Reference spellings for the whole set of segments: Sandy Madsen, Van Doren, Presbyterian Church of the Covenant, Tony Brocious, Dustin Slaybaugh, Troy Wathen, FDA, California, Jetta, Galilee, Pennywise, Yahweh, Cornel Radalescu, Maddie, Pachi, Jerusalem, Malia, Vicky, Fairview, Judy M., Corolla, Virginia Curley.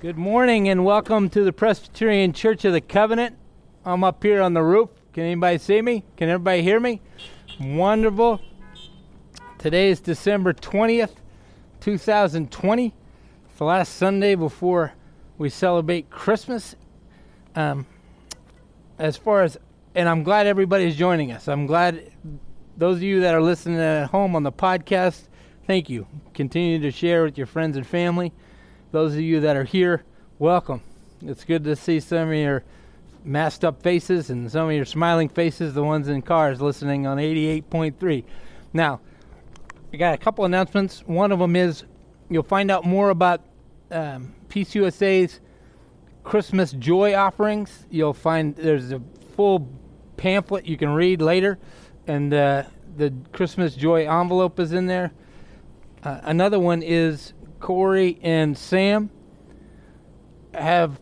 Good morning and welcome to the Presbyterian Church of the Covenant. I'm up here on the roof. Can anybody see me? Can everybody hear me? Wonderful. Today is December 20th, 2020. It's the last Sunday before we celebrate Christmas. And I'm glad everybody's joining us. I'm glad those of you that are listening at home on the podcast, thank you. Continue to share with your friends and family. Those of you that are here, welcome. It's good to see some of your masked up faces and some of your smiling faces, the ones in cars listening on 88.3. Now, I got a couple announcements. One of them is you'll find out more about Peace USA's Christmas Joy offerings. You'll find there's a full pamphlet you can read later, and the Christmas Joy envelope is in there. Another one is Corey and Sam have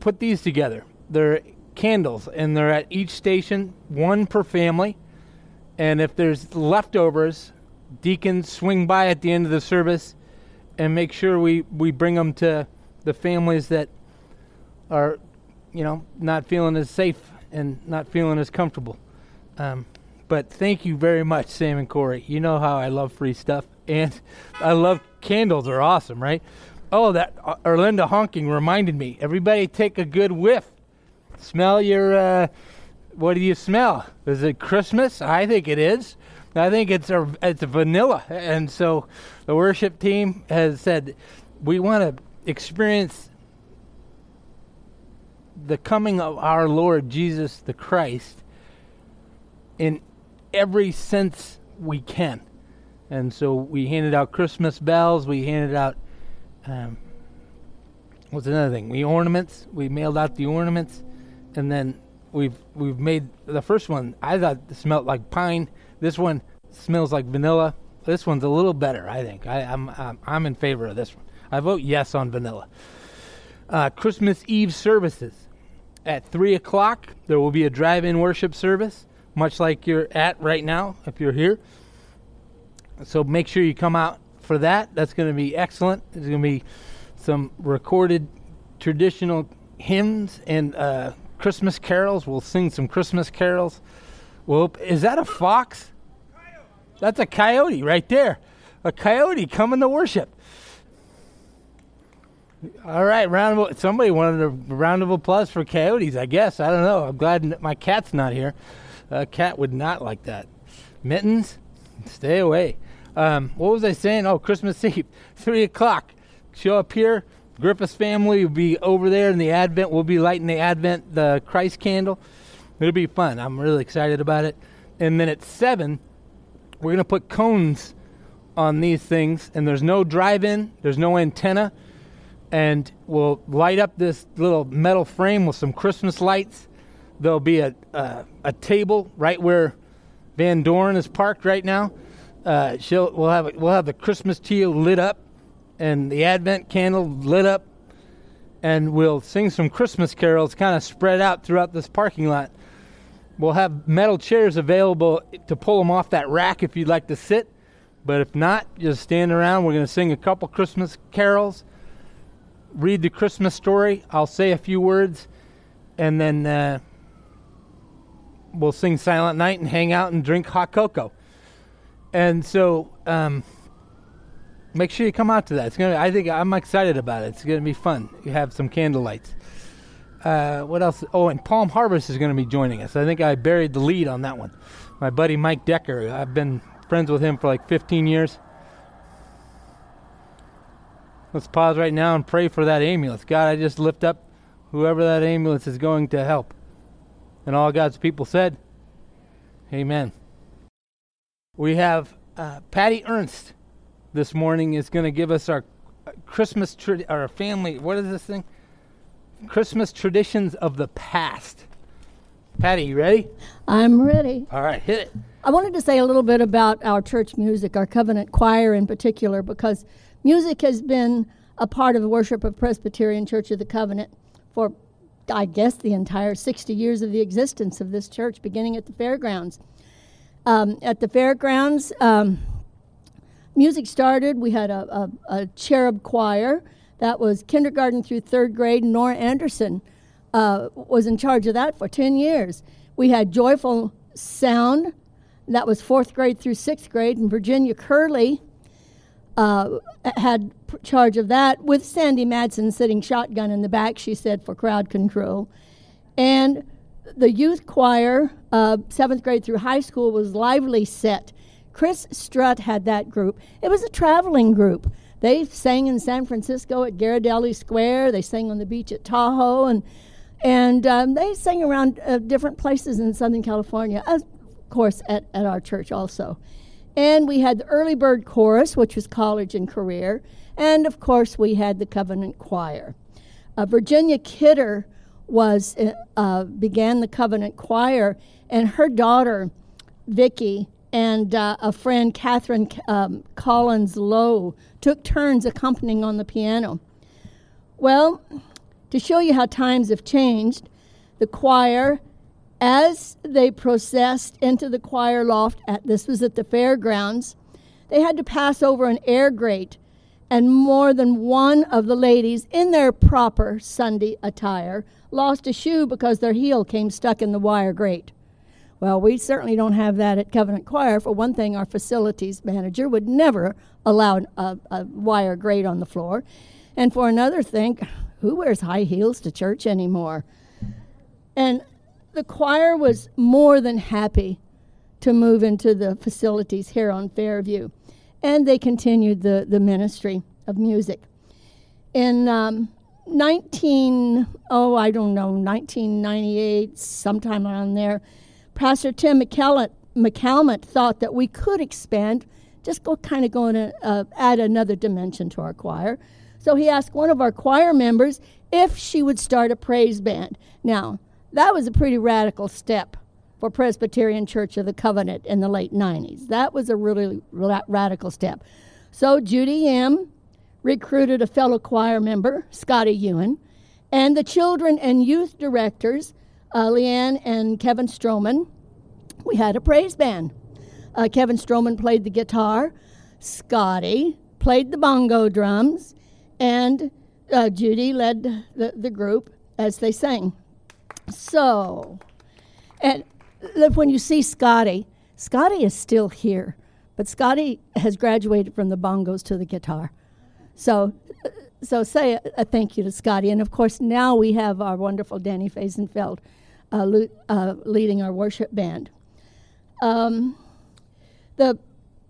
put these together. They're candles, and they're at each station, one per family. And if there's leftovers, deacons swing by at the end of the service and make sure we bring them to the families that are, not feeling as safe and not feeling as comfortable. But thank you very much, Sam and Corey. You know how I love free stuff. And I love candles, are awesome, right? Oh, that Erlinda honking reminded me. Everybody take a good whiff. Smell your, what do you smell? Is it Christmas? I think it is. I think it's a vanilla. And so the worship team has said, we want to experience the coming of our Lord Jesus the Christ in every sense we can. And so we handed out Christmas bells. We handed out, what's another thing? Ornaments. We mailed out the ornaments, and then we've made the first one. I thought it smelled like pine. This one smells like vanilla. This one's a little better, I think. I'm in favor of this one. I vote yes on vanilla. Christmas Eve services at 3:00. There will be a drive-in worship service, much like you're at right now if you're here. So make sure you come out for that. That's going to be excellent. There's going to be some recorded traditional hymns and Christmas carols. We'll sing some Christmas carols. Well, is that a fox? That's a coyote right there. A coyote coming to worship. All right, somebody wanted a round of applause for coyotes, I guess. I don't know. I'm glad my cat's not here. A cat would not like that. Mittens, stay away. What was I saying? Oh, Christmas Eve, 3:00. Show up here. Griffith's family will be over there in the Advent. We'll be lighting the Christ candle. It'll be fun. I'm really excited about it. And then at 7:00, we're going to put cones on these things. And there's no drive-in. There's no antenna. And we'll light up this little metal frame with some Christmas lights. There'll be a table right where Van Doren is parked right now. We'll have the Christmas tree lit up and the Advent candle lit up, and we'll sing some Christmas carols kind of spread out throughout this parking lot. We'll have metal chairs available to pull them off that rack if you'd like to sit, but if not, just stand around. We're going to sing a couple Christmas carols, read the Christmas story. I'll say a few words, and then we'll sing Silent Night and hang out and drink hot cocoa. And so make sure you come out to that. I'm excited about it. It's going to be fun. You have some candle lights. What else? Oh, and Palm Harvest is going to be joining us. I think I buried the lead on that one. My buddy Mike Decker, I've been friends with him for like 15 years. Let's pause right now and pray for that ambulance. God, I just lift up whoever that ambulance is going to help. And all God's people said, amen. We have Patty Ernst this morning is going to give us our Christmas, our family, what is this thing? Christmas traditions of the past. Patty, you ready? I'm ready. All right, hit it. I wanted to say a little bit about our church music, our Covenant Choir in particular, because music has been a part of the worship of Presbyterian Church of the Covenant for I guess the entire 60 years of the existence of this church, beginning at the fairgrounds. Music started. We had a cherub choir That was kindergarten through third grade. Nora Anderson was in charge of that for 10 years. We had Joyful Sound. That was fourth grade through sixth grade. And Virginia Curley had charge of that, with Sandy Madsen sitting shotgun in the back, she said, for crowd control. And the youth choir, seventh grade through high school, was Lively Set. Chris Strutt had that group. It was a traveling group. They sang in San Francisco at Ghirardelli Square. They sang on the beach at Tahoe. And they sang around different places in Southern California, of course, at our church also. And we had the Early Bird Chorus, which was college and career. And, of course, we had the Covenant Choir. Virginia Kidder was began the Covenant Choir, and her daughter, Vicky, and a friend, Catherine Collins Lowe, took turns accompanying on the piano. Well, to show you how times have changed, the choir, as they processed into the choir loft, this was at the fairgrounds, they had to pass over an air grate, and more than one of the ladies, in their proper Sunday attire, lost a shoe because their heel came stuck in the wire grate. Well, we certainly don't have that at Covenant Choir. For one thing, our facilities manager would never allow a wire grate on the floor. And for another thing, who wears high heels to church anymore? And the choir was more than happy to move into the facilities here on Fairview. And they continued the ministry of music. In 1998, sometime around there, Pastor Tim McCalmott thought that we could expand, just go and add another dimension to our choir. So he asked one of our choir members if she would start a praise band. Now, that was a pretty radical step for Presbyterian Church of the Covenant in the late 90s. That was a really radical step. So Judy M. recruited a fellow choir member, Scotty Ewan, and the children and youth directors, Leanne and Kevin Stroman. We had a praise band. Kevin Stroman played the guitar, Scotty played the bongo drums, and Judy led the group as they sang. So, and when you see Scotty is still here, but Scotty has graduated from the bongos to the guitar. So say a thank you to Scotty. And, of course, now we have our wonderful Danny Faisenfeld leading our worship band. The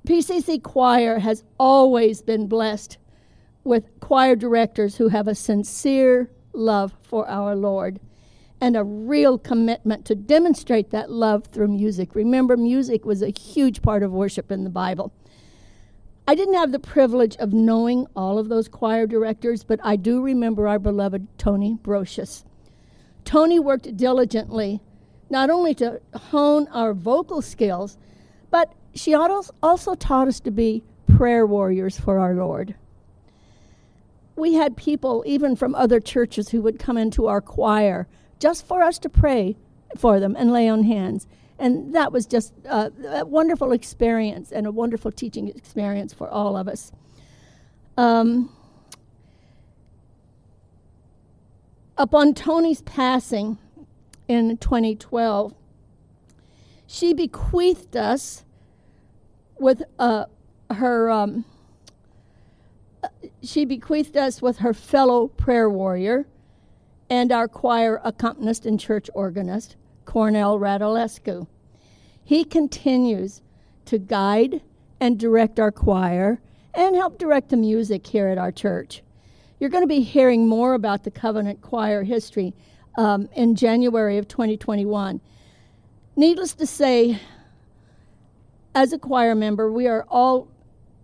PCC choir has always been blessed with choir directors who have a sincere love for our Lord and a real commitment to demonstrate that love through music. Remember, music was a huge part of worship in the Bible. I didn't have the privilege of knowing all of those choir directors, but I do remember our beloved Tony Brocious. Tony worked diligently, not only to hone our vocal skills, but she also taught us to be prayer warriors for our Lord. We had people, even from other churches, who would come into our choir just for us to pray for them and lay on hands. And that was just a wonderful experience and a wonderful teaching experience for all of us. Upon Tony's passing in 2012, she bequeathed us with her fellow prayer warrior and our choir accompanist and church organist, Cornel Radalescu. He continues to guide and direct our choir and help direct the music here at our church. You're going to be hearing more about the Covenant Choir history in January of 2021. Needless to say, as a choir member, we are all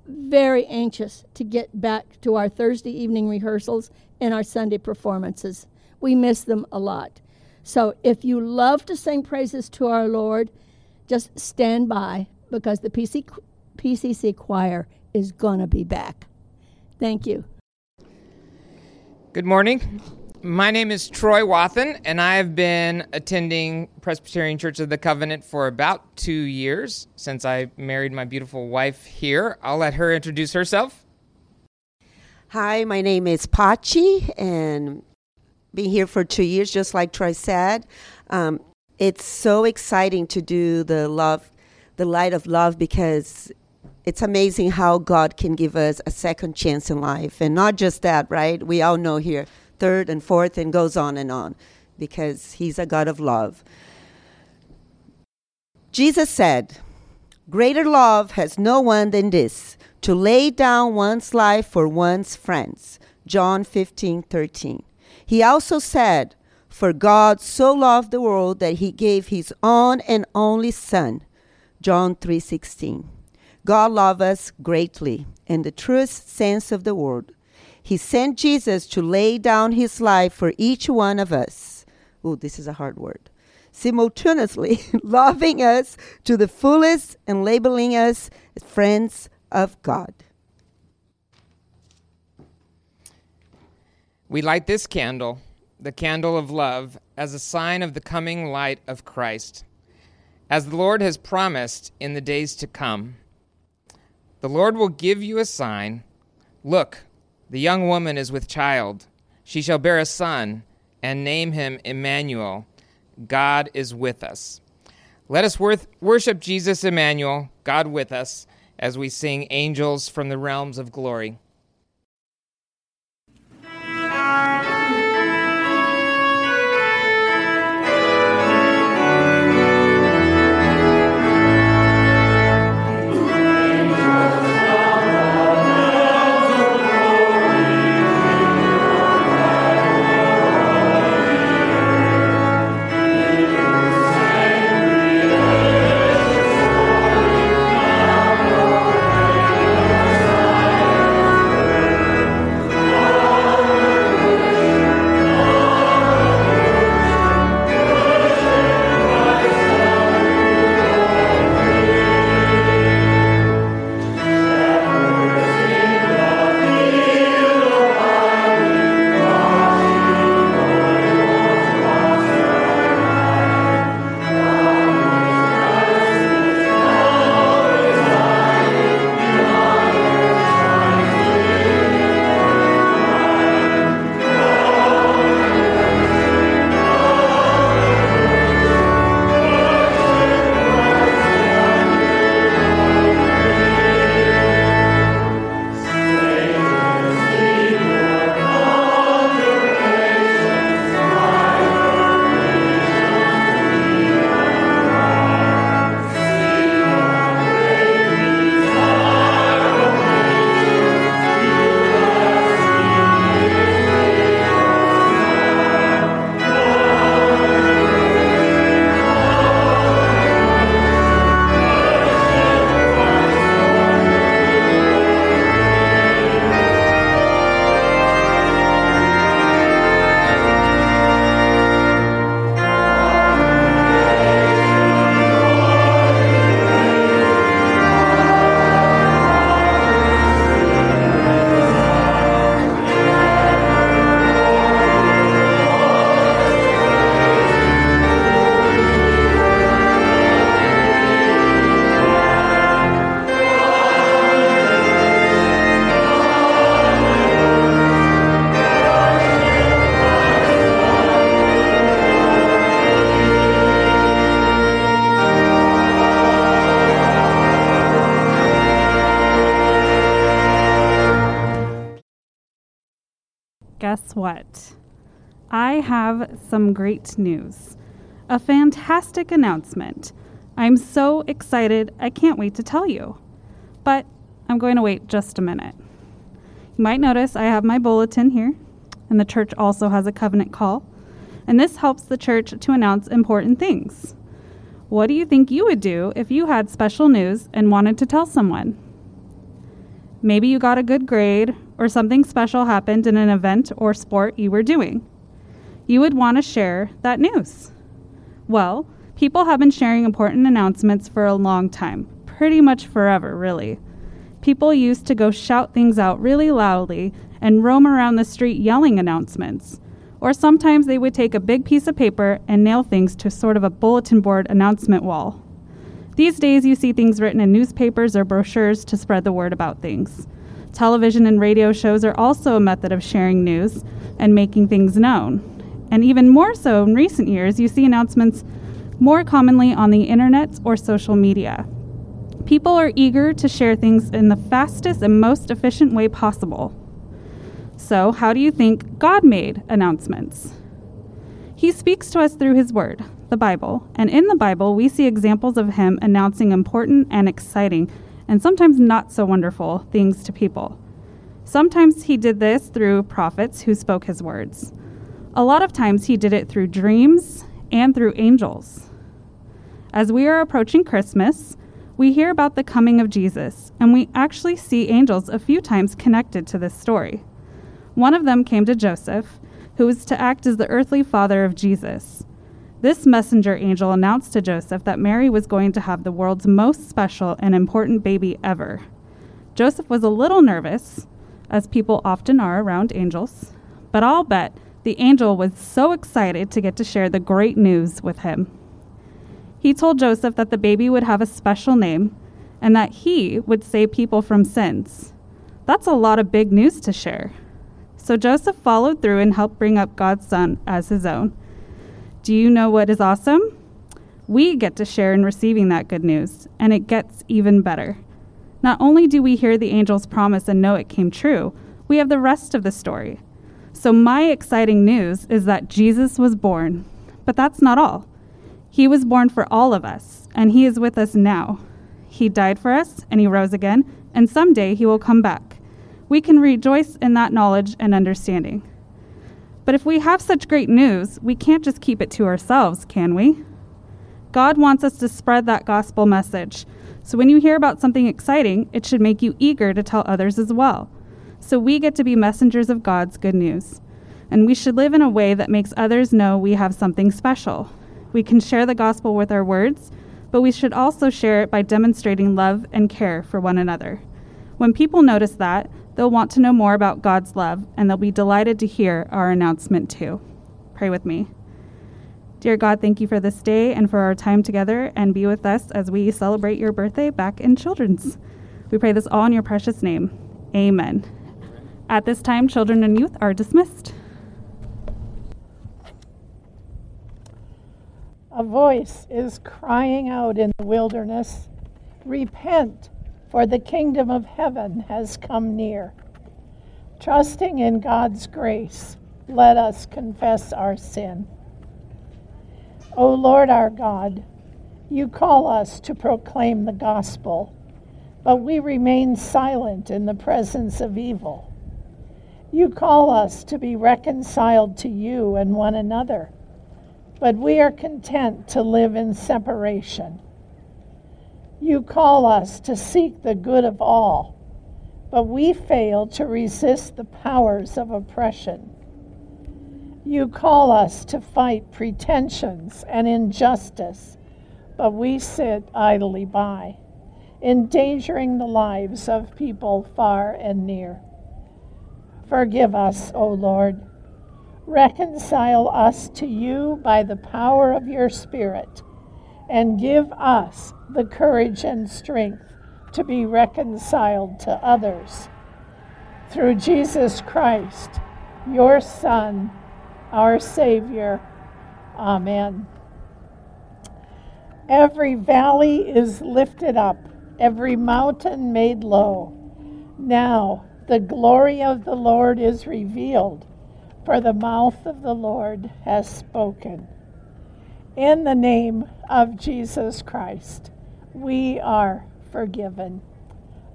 very anxious to get back to our Thursday evening rehearsals and our Sunday performances. We miss them a lot. So if you love to sing praises to our Lord, just stand by, because the PCC choir is going to be back. Thank you. Good morning. My name is Troy Wathen, and I have been attending Presbyterian Church of the Covenant for about 2 years, since I married my beautiful wife here. I'll let her introduce herself. Hi, my name is Pachi, and been here for 2 years, just like Troy said. It's so exciting to do the light of love, because it's amazing how God can give us a second chance in life. And not just that, right? We all know here, third and fourth and goes on and on, because he's a God of love. Jesus said, "Greater love has no one than this, to lay down one's life for one's friends." John 15:13. He also said, "For God so loved the world that he gave his own and only son." John 3:16. God loved us greatly in the truest sense of the word. He sent Jesus to lay down his life for each one of us. Oh, this is a hard word. Simultaneously loving us to the fullest and labeling us as friends of God. We light this candle, the candle of love, as a sign of the coming light of Christ, as the Lord has promised in the days to come. The Lord will give you a sign. Look, the young woman is with child. She shall bear a son and name him Emmanuel. God is with us. Let us worship Jesus Emmanuel, God with us, as we sing "Angels from the Realms of Glory." Guess what? I have some great news. A fantastic announcement. I'm so excited, I can't wait to tell you. But I'm going to wait just a minute. You might notice I have my bulletin here, and the church also has a covenant call. And this helps the church to announce important things. What do you think you would do if you had special news and wanted to tell someone? Maybe you got a good grade, or something special happened in an event or sport you were doing. You would want to share that news. Well, people have been sharing important announcements for a long time, pretty much forever, really. People used to go shout things out really loudly and roam around the street yelling announcements. Or sometimes they would take a big piece of paper and nail things to sort of a bulletin board announcement wall. These days you see things written in newspapers or brochures to spread the word about things. Television and radio shows are also a method of sharing news and making things known. And even more so in recent years, you see announcements more commonly on the internet or social media. People are eager to share things in the fastest and most efficient way possible. So, how do you think God made announcements? He speaks to us through his word, the Bible, and in the Bible we see examples of him announcing important and exciting and sometimes not so wonderful things to people. Sometimes he did this through prophets who spoke his words. A lot of times he did it through dreams and through angels. As we are approaching Christmas, we hear about the coming of Jesus, and we actually see angels a few times connected to this story. One of them came to Joseph, who was to act as the earthly father of Jesus. This messenger angel announced to Joseph that Mary was going to have the world's most special and important baby ever. Joseph was a little nervous, as people often are around angels, but I'll bet the angel was so excited to get to share the great news with him. He told Joseph that the baby would have a special name and that he would save people from sins. That's a lot of big news to share. So Joseph followed through and helped bring up God's son as his own. Do you know what is awesome? We get to share in receiving that good news, and it gets even better. Not only do we hear the angel's promise and know it came true, we have the rest of the story. So my exciting news is that Jesus was born, but that's not all. He was born for all of us, and he is with us now. He died for us, and he rose again, and someday he will come back. We can rejoice in that knowledge and understanding. But if we have such great news, we can't just keep it to ourselves, can we? God wants us to spread that gospel message. So when you hear about something exciting, it should make you eager to tell others as well. So we get to be messengers of God's good news. And we should live in a way that makes others know we have something special. We can share the gospel with our words, but we should also share it by demonstrating love and care for one another. When people notice that, they'll want to know more about God's love, and they'll be delighted to hear our announcement too. Pray with me. Dear God, thank you for this day and for our time together, and be with us as we celebrate your birthday back in Children's. We pray this all in your precious name. Amen. At this time, children and youth are dismissed. A voice is crying out in the wilderness, "Repent, for the kingdom of heaven has come near." Trusting in God's grace, let us confess our sin. O Lord our God, you call us to proclaim the gospel, but we remain silent in the presence of evil. You call us to be reconciled to you and one another, but we are content to live in separation. You call us to seek the good of all, but we fail to resist the powers of oppression. You call us to fight pretensions and injustice, but we sit idly by, endangering the lives of people far and near. Forgive us, O Lord. Reconcile us to you by the power of your Spirit, and give us the courage and strength to be reconciled to others. Through Jesus Christ, your Son, our Savior. Amen. Every valley is lifted up, every mountain made low. Now the glory of the Lord is revealed, for the mouth of the Lord has spoken. In the name of Jesus Christ, we are forgiven.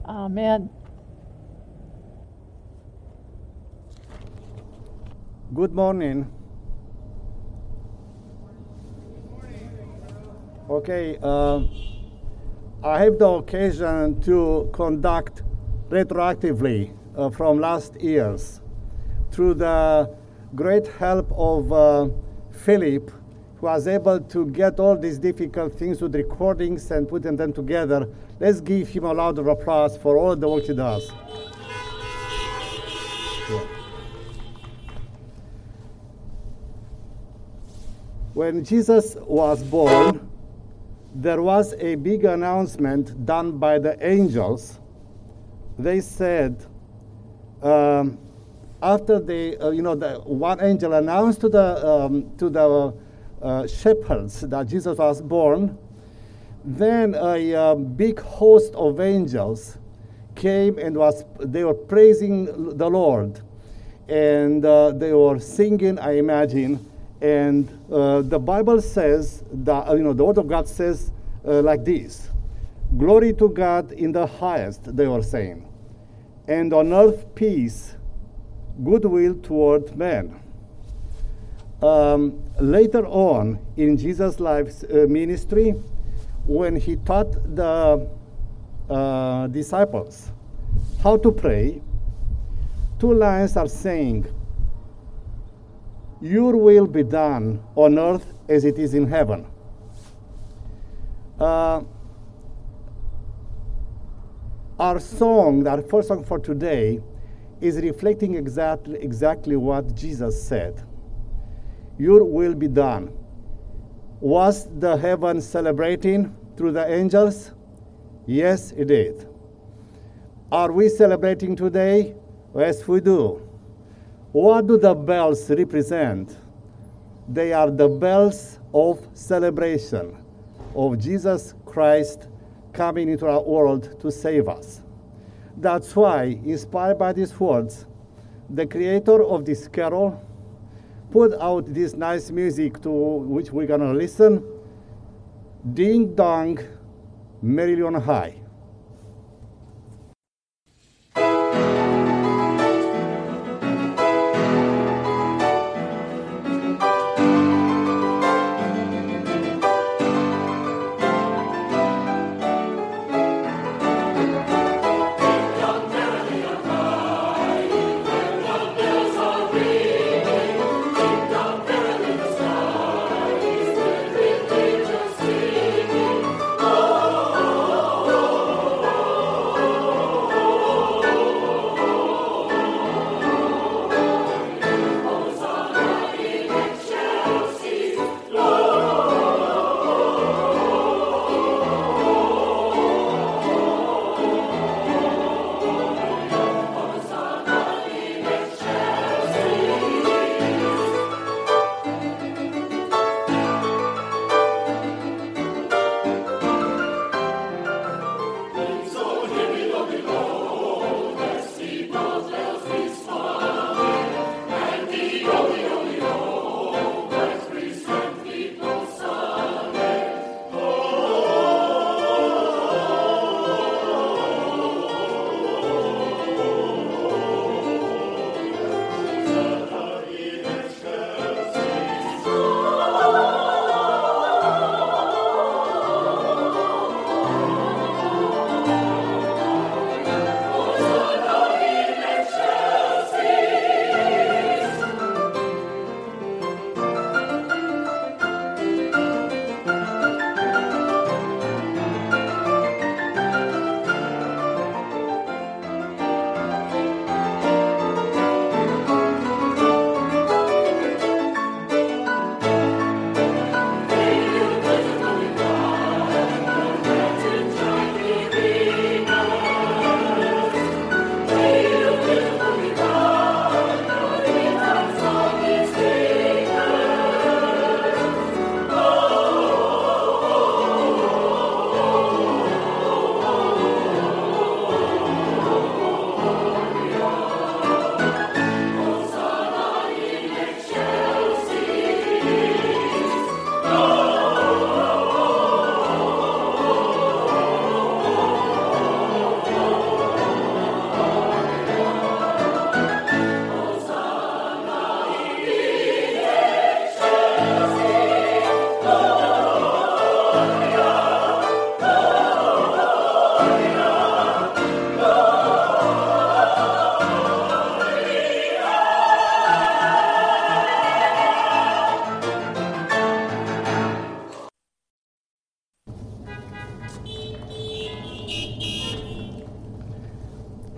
Amen. Good morning. Okay, I have the occasion to conduct retroactively from last year's through the great help of Philip, who was able to get all these difficult things with recordings and putting them together. Let's give him a round of applause for all the work he does. Yeah. When Jesus was born, there was a big announcement done by the angels. They said, after the the one angel announced to the shepherds that Jesus was born, then a big host of angels came and they were praising the Lord, and they were singing, I imagine. And the Bible says that the Word of God says like this: "Glory to God in the highest," they were saying, "and on earth peace, goodwill toward men." Later on in Jesus' life's ministry, when he taught the disciples how to pray, two lines are saying, "Your will be done on earth as it is in heaven." Our song, our first song for today, is reflecting exactly what Jesus said. Your will be done. Was the heaven celebrating through the angels? Yes, it did. Are we celebrating today? Yes, we do. What do the bells represent? They are the bells of celebration of Jesus Christ coming into our world to save us. That's why, inspired by these words, the creator of this carol put out this nice music to which we're going to listen, Ding Dong, Merrily on High.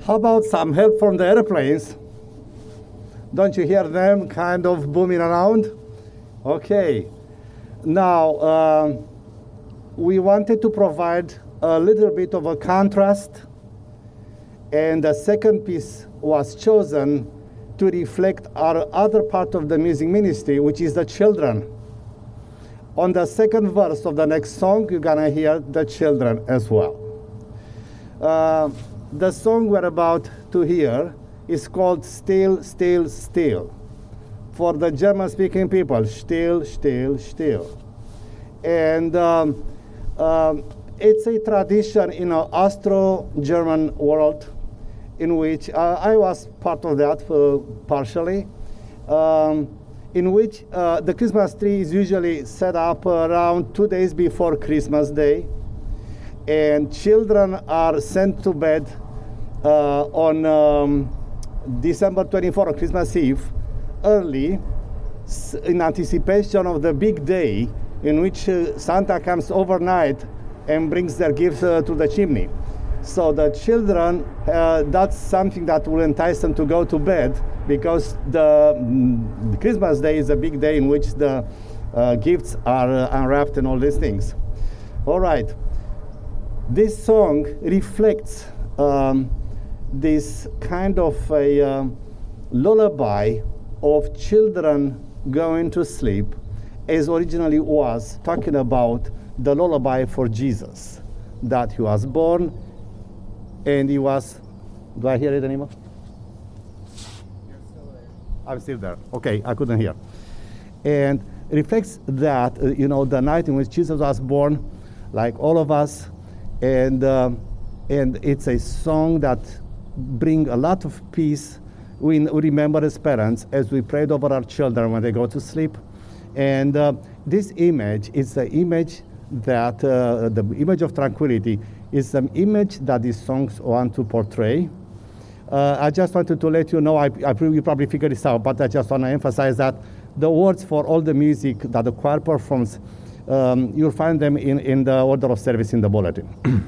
How about some help from the airplanes? Don't you hear them kind of booming around? Okay. Now, we wanted to provide a little bit of a contrast. And the second piece was chosen to reflect our other part of the music ministry, which is the children. On the second verse of the next song, you're gonna hear the children as well. The song we're about to hear is called Still, Still, Still. For the German-speaking people, Still, Still, Still. And it's a tradition in our Austro-German world in which I was part of that partially, in which the Christmas tree is usually set up around 2 days before Christmas Day, and children are sent to bed on December 24, Christmas Eve, early, in anticipation of the big day in which Santa comes overnight and brings their gifts to the chimney. So the children, that's something that will entice them to go to bed, because the Christmas Day is a big day in which the gifts are unwrapped and all these things. All right. This song reflects this kind of a lullaby of children going to sleep, as originally was talking about the lullaby for Jesus, that he was born, and he was, do I hear it anymore? You're still there. I'm still there. Okay, I couldn't hear. And reflects that, the night in which Jesus was born, like all of us, and it's a song that brings a lot of peace. We remember as parents as we prayed over our children when they go to sleep. And this image is the image that, the image of tranquility, is an image that these songs want to portray. I just wanted to let you know, you probably figured this out, but I just want to emphasize that the words for all the music that the choir performs, you'll find them in the order of service in the bulletin.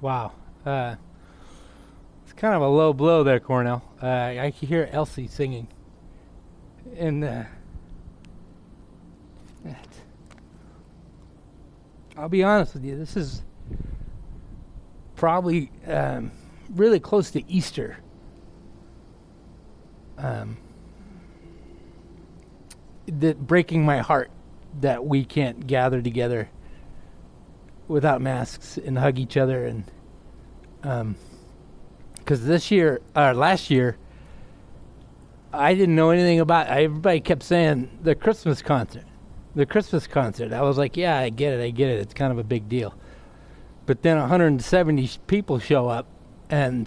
Wow. It's kind of a low blow there, Cornel. I can hear Elsie singing. And I'll be honest with you, this is probably really close to Easter. That breaking my heart that we can't gather together without masks and hug each other, and because this year or last year I didn't know anything about. Everybody kept saying the Christmas concert. I was like, yeah, I get it. It's kind of a big deal. But then 170 people show up, and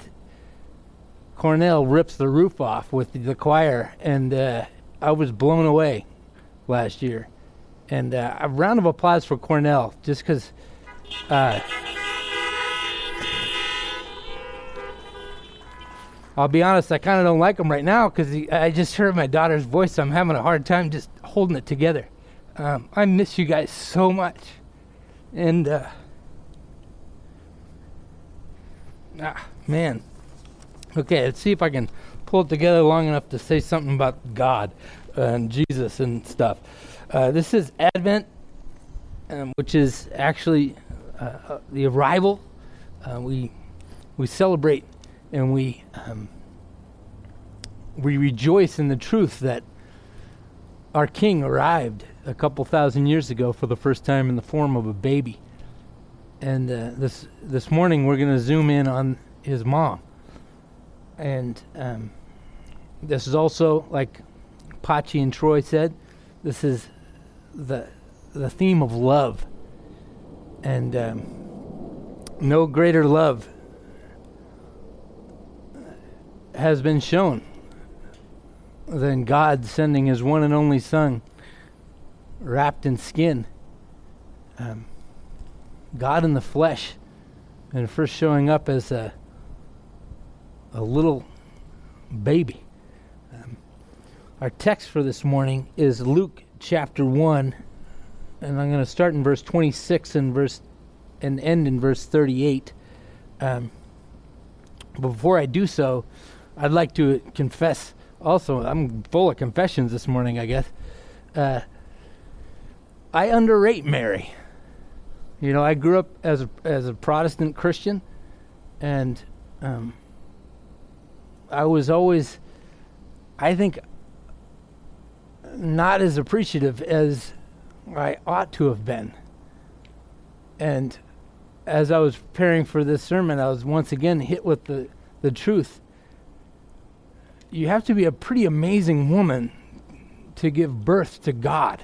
Cornel rips the roof off with the choir, and I was blown away last year. And a round of applause for Cornel, just because I'll be honest, I kind of don't like him right now because I just heard my daughter's voice. So I'm having a hard time just holding it together. I miss you guys so much. And, man. Okay, let's see if I can pull it together long enough to say something about God and Jesus and stuff. This is Advent, which is actually the arrival. We celebrate and we rejoice in the truth that our King arrived a couple thousand years ago for the first time in the form of a baby. And this morning we're going to zoom in on his mom. And this is also, like Pachi and Troy said, this is the theme of love. And no greater love has been shown than God sending his one and only son wrapped in skin. God in the flesh, and first showing up as a little baby. Our text for this morning is Luke chapter 1, and I'm going to start in verse 26 and end in verse 38. Before I do so, I'd like to confess also, I'm full of confessions this morning, I guess. I underrate Mary. You know, I grew up as a Protestant Christian, and I was always, I think, not as appreciative as I ought to have been. And as I was preparing for this sermon, I was once again hit with the truth. You have to be a pretty amazing woman to give birth to God.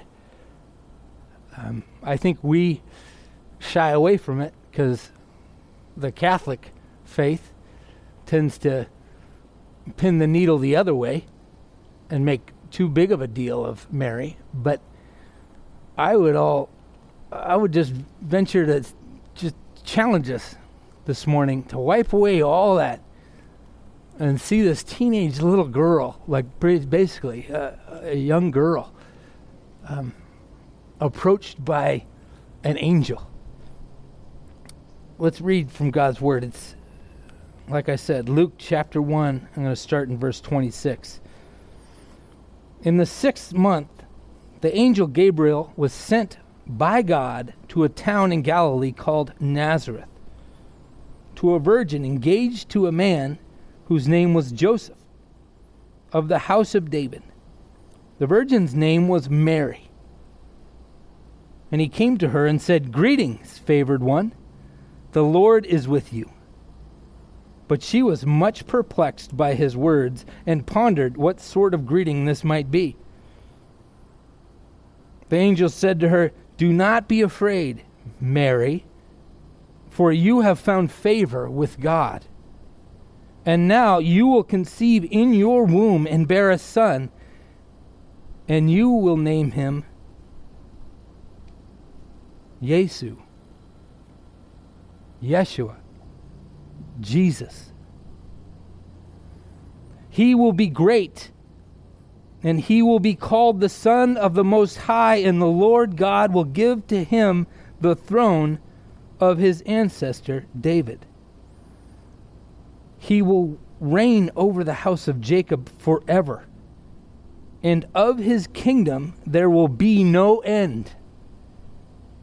I think we shy away from it because the Catholic faith tends to pin the needle the other way and make too big of a deal of Mary. But I would just venture to just challenge us this morning to wipe away all that and see this teenage little girl, like basically a young girl, approached by an angel. Let's read from God's word. It's, like I said, Luke chapter 1. I'm going to start in verse 26. In the 6th month, the angel Gabriel was sent by God to a town in Galilee called Nazareth, to a virgin engaged to a man whose name was Joseph, of the house of David. The virgin's name was Mary. And he came to her and said, "Greetings, favored one. The Lord is with you." But she was much perplexed by his words and pondered what sort of greeting this might be. The angel said to her, "Do not be afraid, Mary, for you have found favor with God. And now you will conceive in your womb and bear a son, and you will name him Yeshua. Jesus. He will be great, and he will be called the Son of the Most High, and the Lord God will give to him the throne of his ancestor David. He will reign over the house of Jacob forever, and of his kingdom there will be no end.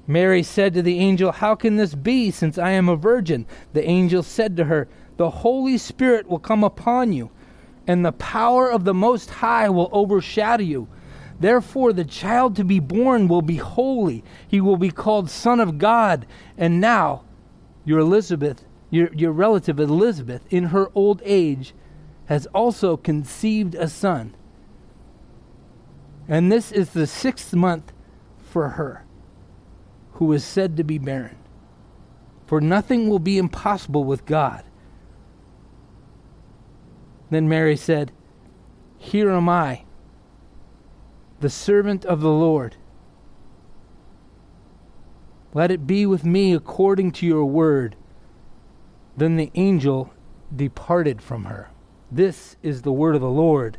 Mary said to the angel, "How can this be, since I am a virgin?" The angel said to her, "The Holy Spirit will come upon you, and the power of the Most High will overshadow you. Therefore the child to be born will be holy. He will be called Son of God. And now your relative Elizabeth, in her old age, has also conceived a son. And this is the sixth month for her, who is said to be barren. For nothing will be impossible with God." Then Mary said, "Here am I, the servant of the Lord. Let it be with me according to your word." Then the angel departed from her. This is the word of the Lord.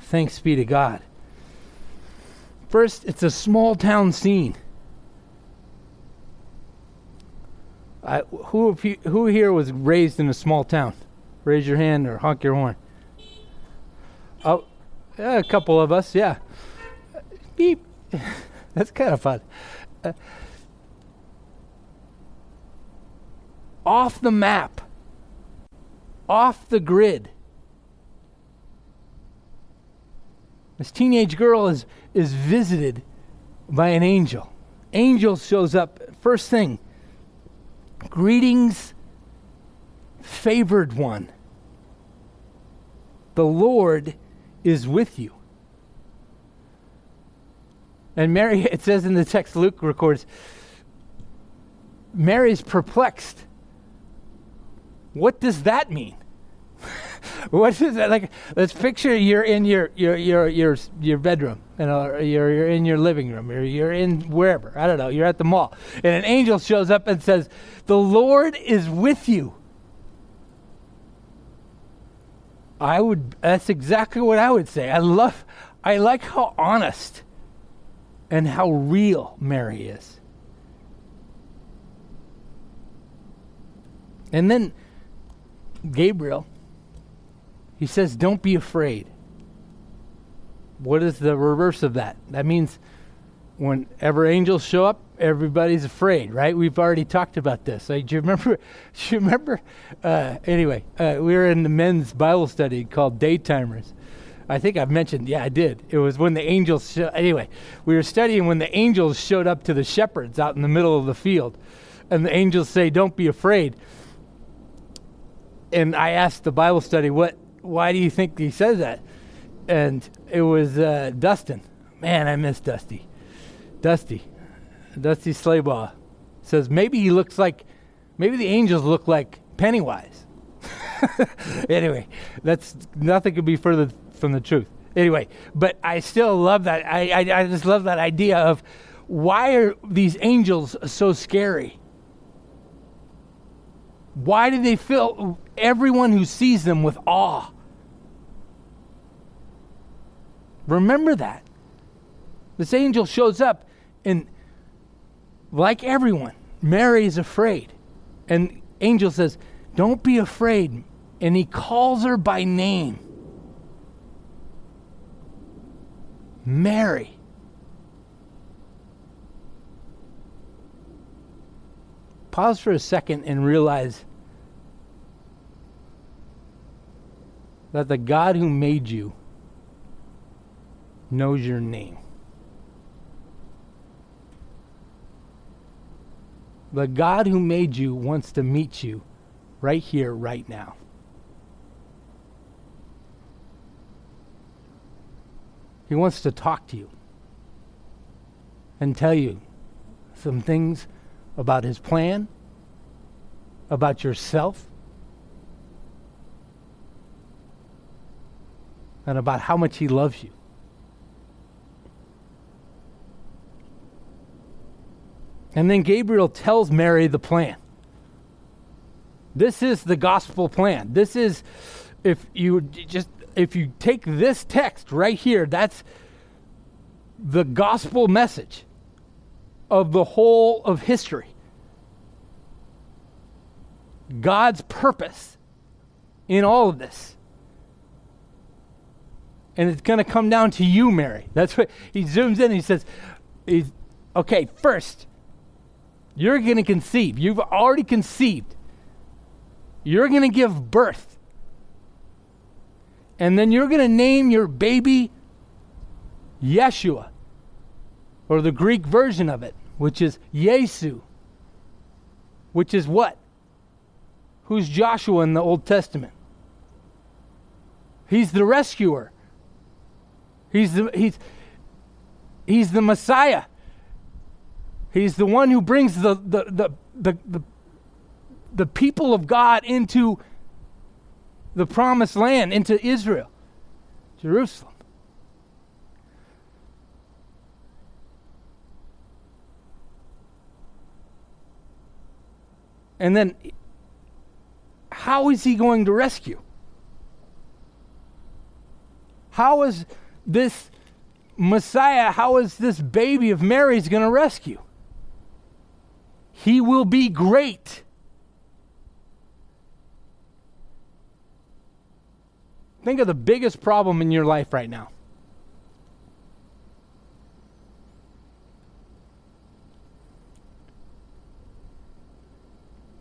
Thanks be to God. First, it's a small town scene. Who here was raised in a small town? Raise your hand or honk your horn. Oh, yeah, a couple of us, yeah. Beep. That's kind of fun. Off the map. Off the grid. This teenage girl is visited by an angel. Angel shows up. First thing, "Greetings, favored one. The Lord is with you." And Mary, it says in the text Luke records, Mary's perplexed. What does that mean? What is that? Like, let's picture you're in your bedroom, and you're in your living room, or you're in wherever. I don't know. You're at the mall, and an angel shows up and says, "The Lord is with you." That's exactly what I would say. I like how honest and how real Mary is. And then Gabriel, he says, "Don't be afraid." What is the reverse of that? That means whenever angels show up, everybody's afraid, right? We've already talked about this. Like, do you remember? We were in the men's Bible study called Daytimers. I think I've mentioned, yeah, I did. It was when the angels, we were studying when the angels showed up to the shepherds out in the middle of the field. And the angels say, "Don't be afraid." And I asked the Bible study, why do you think he says that? And it was Dustin. Man, I miss Dusty. Dusty Slaybaugh says, maybe the angels look like Pennywise. Anyway, nothing could be further from the truth. Anyway, but I still love that. I just love that idea of, why are these angels so scary? Why do they fill everyone who sees them with awe? Remember that. This angel shows up, and like everyone, Mary is afraid. And angel says, "Don't be afraid." And he calls her by name. Mary. Pause for a second and realize that the God who made you knows your name. The God who made you wants to meet you right here, right now. He wants to talk to you and tell you some things about his plan, about yourself, and about how much he loves you. And then Gabriel tells Mary the plan. This is the gospel plan. This is, if you take this text right here, that's the gospel message of the whole of history. God's purpose in all of this. And it's going to come down to you, Mary. That's what he zooms in and he says, okay, first, you're going to conceive. You've already conceived. You're going to give birth. And then you're going to name your baby Yeshua, or the Greek version of it, which is Yesu, which is what? Who's Joshua in the Old Testament? He's the rescuer. He's the Messiah. He's the one who brings the people of God into the promised land, into Israel, Jerusalem. And then, how is he going to rescue? How is this Messiah, how is this baby of Mary's going to rescue? He will be great. Think of the biggest problem in your life right now.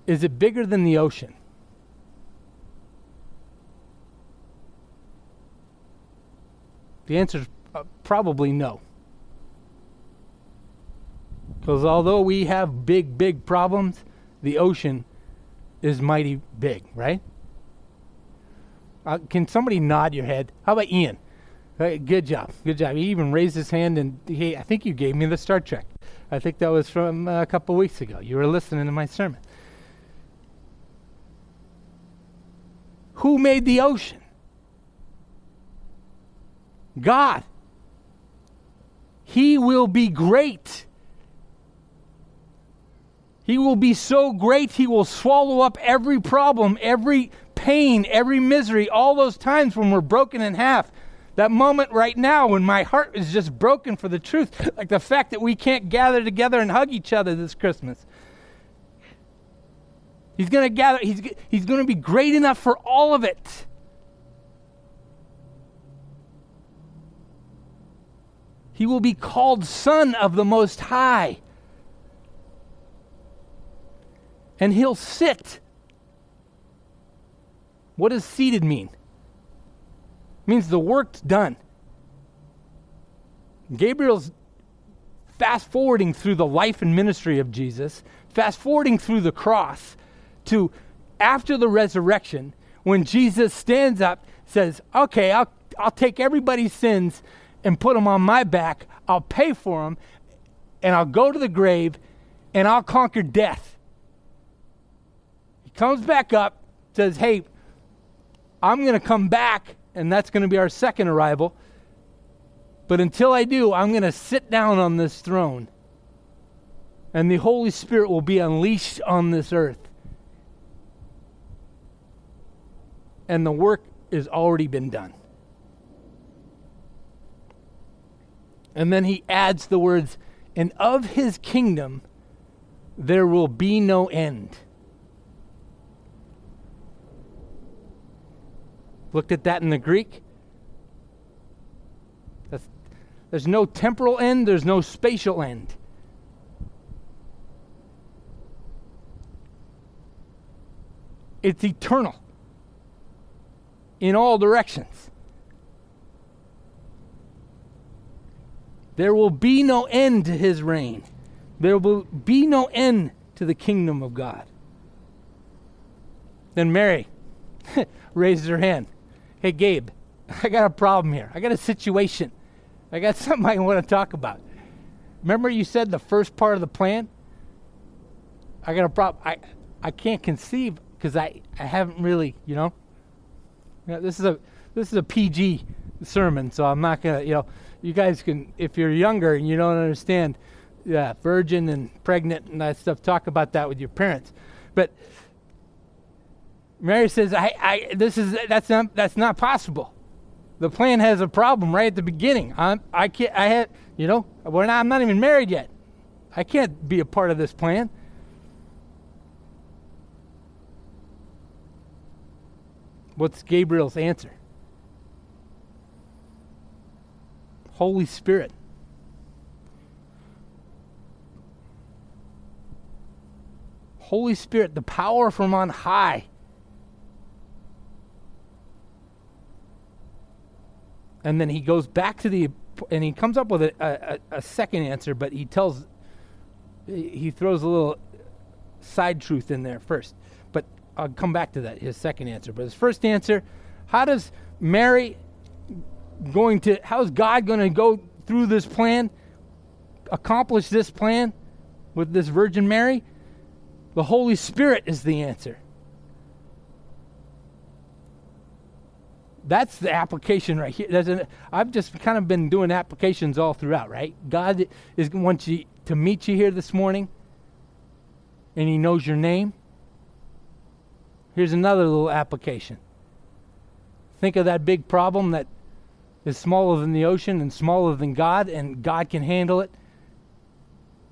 Is it bigger than the ocean? The answer is probably no. Because although we have big, big problems, the ocean is mighty big, right? Can somebody nod your head? How about Ian? Good job. Good job. He even raised his hand, and I think you gave me the Star Trek. I think that was from a couple weeks ago. You were listening to my sermon. Who made the ocean? God. He will be great. He will be so great, he will swallow up every problem, every pain, every misery, all those times when we're broken in half. That moment right now when my heart is just broken for the truth, like the fact that we can't gather together and hug each other this Christmas. He's going to gather. He's going to be great enough for all of it. He will be called Son of the Most High. And he'll sit. What does seated mean? It means the work's done. Gabriel's fast forwarding through the life and ministry of Jesus, fast forwarding through the cross, to after the resurrection, when Jesus stands up, says, okay, I'll take everybody's sins and put them on my back. I'll pay for them, and I'll go to the grave, and I'll conquer death. He comes back up, says, hey, I'm going to come back, and that's going to be our second arrival. But until I do, I'm going to sit down on this throne, and the Holy Spirit will be unleashed on this earth. And the work has already been done. And then he adds the words, and of his kingdom there will be no end. Looked at that in the Greek. There's no temporal end, there's no spatial end. It's eternal. In all directions. There will be no end to his reign. There will be no end to the kingdom of God. Then Mary raises her hand. Hey, Gabe, I got a problem here. I got a situation. I got something I want to talk about. Remember you said the first part of the plan? I got a problem. I can't conceive because I haven't really, you know. Yeah, this is a PG sermon, so I'm not gonna, you know, you guys can, if you're younger and you don't understand, yeah, virgin and pregnant and that stuff, talk about that with your parents. But Mary says, that's not possible. The plan has a problem right at the beginning. I'm not even married yet. I can't be a part of this plan. What's Gabriel's answer? Holy Spirit. Holy Spirit, the power from on high. And then he goes back to the, and he comes up with a second answer, but he throws a little side truth in there first. But I'll come back to that, his second answer. But his first answer, how's God going to go through this plan, accomplish this plan with this Virgin Mary? The Holy Spirit is the answer. That's the application right here. I've just kind of been doing applications all throughout, right? God wants you to meet you here this morning, and He knows your name. Here's another little application. Think of that big problem that is smaller than the ocean and smaller than God, and God can handle it.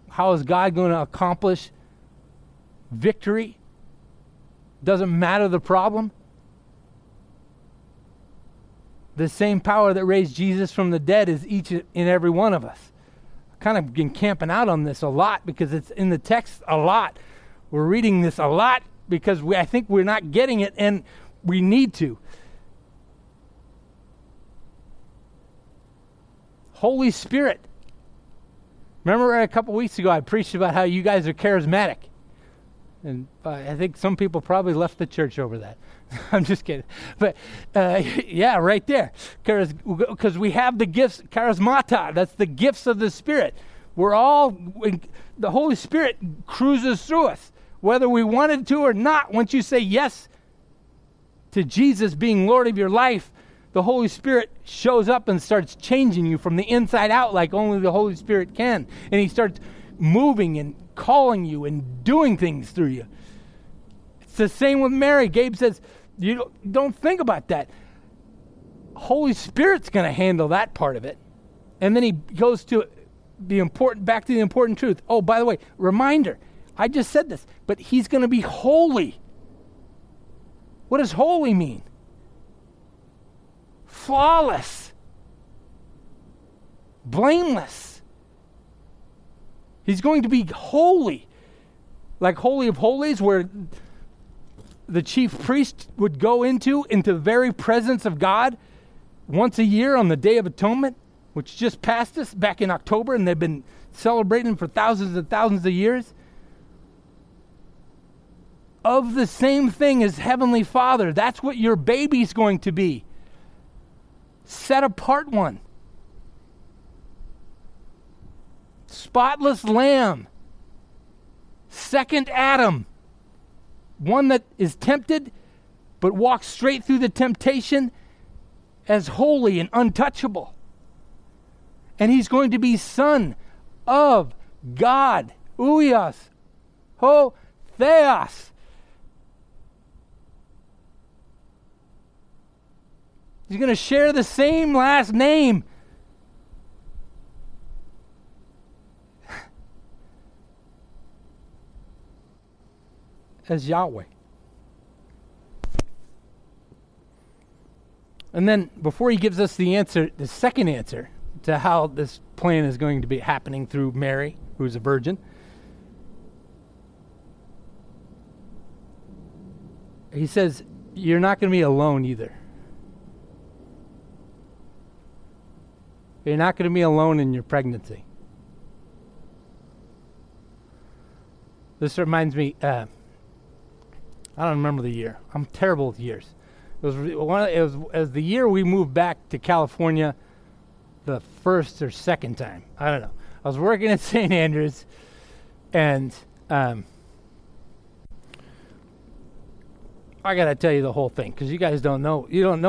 How is God going to accomplish victory? Doesn't matter the problem. The same power that raised Jesus from the dead is each and every one of us. I've kind of been camping out on this a lot because it's in the text a lot. We're reading this a lot because I think we're not getting it, and we need to. Holy Spirit. Remember a couple weeks ago I preached about how you guys are charismatic. And I think some people probably left the church over that. I'm just kidding. But yeah, right there. Because we have the gifts, charismata. That's the gifts of the Spirit. The Holy Spirit cruises through us, whether we wanted to or not. Once you say yes to Jesus being Lord of your life, the Holy Spirit shows up and starts changing you from the inside out like only the Holy Spirit can. And He starts moving and calling you and doing things through you. It's the same with Mary. Gabe says, you don't think about that. Holy Spirit's going to handle that part of it. And then he goes to back to the important truth. Oh, by the way, reminder, I just said this, but He's going to be holy. What does holy mean? Flawless. Blameless. He's going to be holy, like Holy of Holies, where the chief priest would go into the very presence of God once a year on the Day of Atonement, which just passed us back in October, and they've been celebrating for thousands and thousands of years. Of the same thing as Heavenly Father. That's what your baby's going to be. Set apart one. Spotless lamb, second Adam, one that is tempted but walks straight through the temptation as holy and untouchable. And He's going to be Son of God, Huios, Ho Theos. He's going to share the same last name. As Yahweh. And then before He gives us the answer, the second answer to how this plan is going to be happening through Mary, who's a virgin, He says, you're not going to be alone either. You're not going to be alone in your pregnancy. This reminds me, I don't remember the year. I'm terrible with years. It was the year we moved back to California, the first or second time. I don't know. I was working at St. Andrews, and I gotta tell you the whole thing because you guys don't know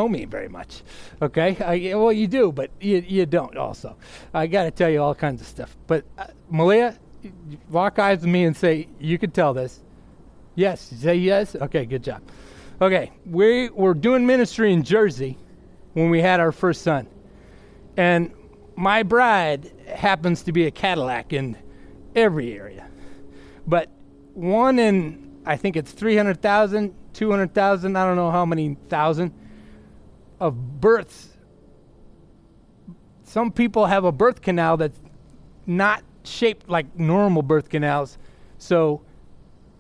me very much. Okay? Well, you do, but you don't also. I gotta tell you all kinds of stuff. But Malia, lock eyes with me and say you could tell this. Yes, you say yes? Okay, good job. Okay, we were doing ministry in Jersey when we had our first son. And my bride happens to be a Cadillac in every area. But one in, I think it's 300,000, 200,000, I don't know how many thousand of births. Some people have a birth canal that's not shaped like normal birth canals. So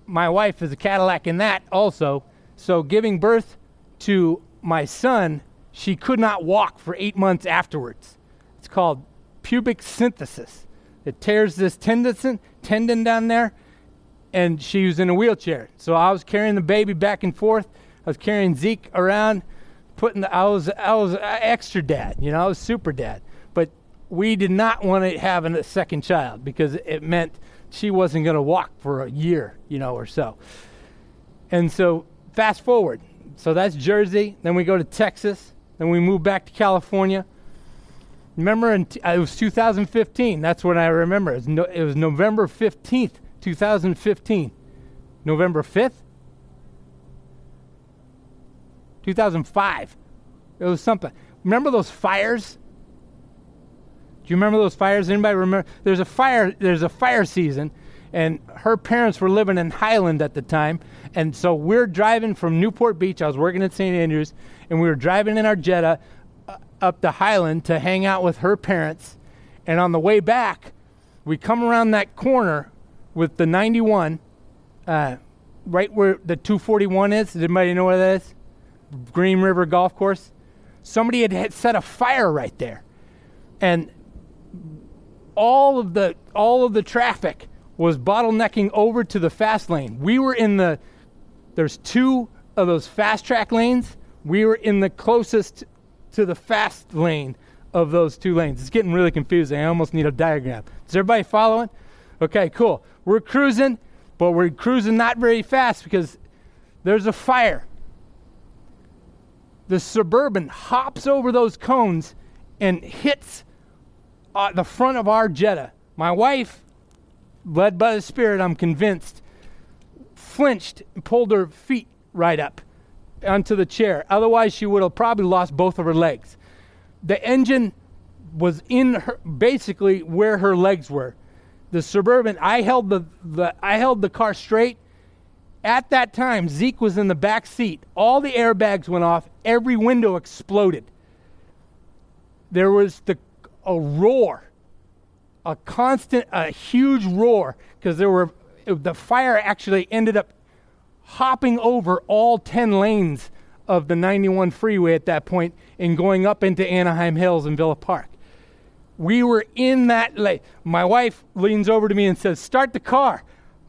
my wife is a Cadillac in that also. So giving birth to my son, she could not walk for 8 months afterwards. It's called pubic symphysis. It tears this tendon down there, and she was in a wheelchair. So I was carrying the baby back and forth. I was carrying Zeke around, I was extra dad, you know, I was super dad. But we did not want to have a second child because it meant she wasn't going to walk for a year, you know, or so. And so fast forward. So that's Jersey. Then we go to Texas. Then we move back to California. Remember, it was 2015. That's when I remember. It was November 15th, 2015. November 5th? 2005. It was something. Remember those fires? Do you remember those fires? Anybody remember? There's a fire season, and her parents were living in Highland at the time. And so we're driving from Newport Beach. I was working at St. Andrews, and we were driving in our Jetta up to Highland to hang out with her parents. And on the way back, we come around that corner with the 91, right where the 241 is. Does anybody know where that is? Green River Golf Course. Somebody had set a fire right there, and all of the traffic was bottlenecking over to the fast lane. We were in the there's two of those fast track lanes. We were in the closest to the fast lane of those two lanes. It's getting really confusing. I almost need a diagram. Is everybody following? Okay, cool. We're cruising, but we're cruising not very fast because there's a fire. The Suburban hops over those cones and hits the front of our Jetta. My wife, led by the Spirit, I'm convinced, flinched and pulled her feet right up onto the chair. Otherwise, she would have probably lost both of her legs. The engine was in her, basically where her legs were. The Suburban, I held the car straight. At that time, Zeke was in the back seat. All the airbags went off. Every window exploded. There was a roar, a huge roar, because the fire actually ended up hopping over all 10 lanes of the 91 freeway at that point and going up into Anaheim Hills and Villa Park. We were in that lane. My wife leans over to me and says, "Start the car."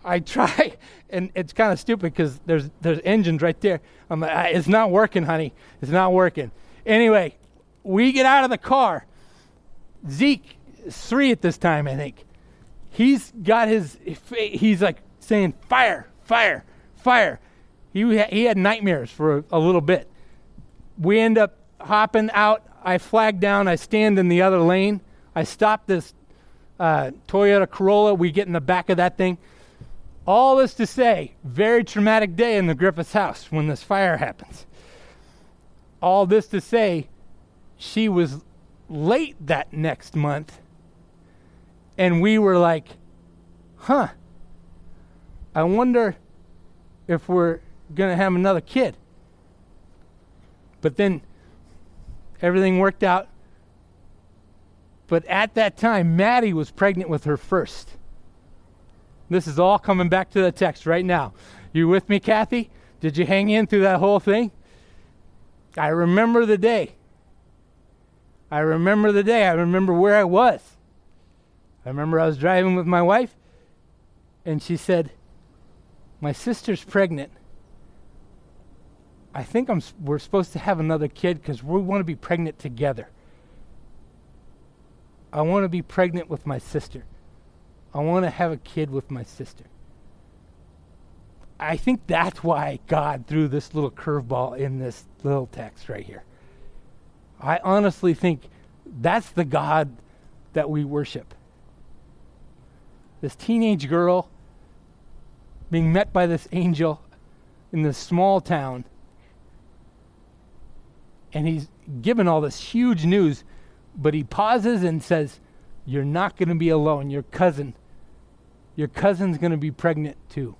I try, and it's kind of stupid because there's engines right there. I'm like, "It's not working, honey. It's not working." Anyway, we get out of the car. Zeke, 3 at this time, I think. He's like saying, "Fire, fire, fire." He had nightmares for a little bit. We end up hopping out. I flag down. I stand in the other lane. I stop this Toyota Corolla. We get in the back of that thing. All this to say, very traumatic day in the Griffith's house when this fire happens. All this to say, she was late that next month, and we were like, "Huh, I wonder if we're going to have another kid." But then everything worked out. But at that time, Maddie was pregnant with her first. This is all coming back to the text right now. You with me, Kathy? Did you hang in through that whole thing? I remember the day. I remember the day. I remember where I was. I remember I was driving with my wife, and she said, "My sister's pregnant. I think we're supposed to have another kid because we want to be pregnant together. I want to be pregnant with my sister. I want to have a kid with my sister." I think that's why God threw this little curveball in this little text right here. I honestly think that's the God that we worship. This teenage girl being met by this angel in this small town. And he's given all this huge news, but he pauses and says, "You're not going to be alone. Your cousin's going to be pregnant too."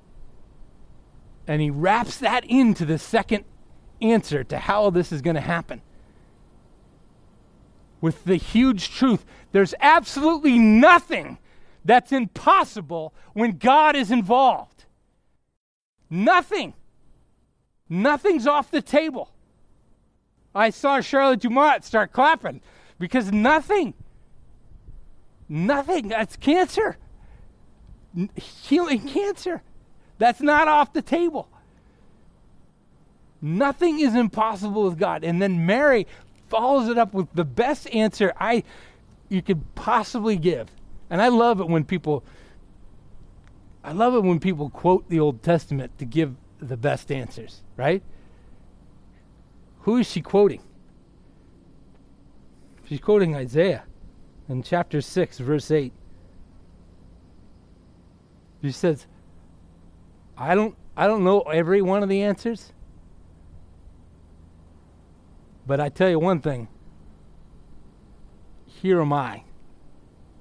And he wraps that into the second answer to how this is going to happen. With the huge truth, there's absolutely nothing that's impossible when God is involved. Nothing. Nothing's off the table. I saw Charlotte Dumont start clapping because nothing, that's cancer. Healing cancer. That's not off the table. Nothing is impossible with God. And then Mary follows it up with the best answer you could possibly give. And I love it when people quote the Old Testament to give the best answers, right? Who is she quoting? She's quoting Isaiah in chapter 6, verse 8. She says, I don't know every one of the answers, but I tell you one thing. Here am I.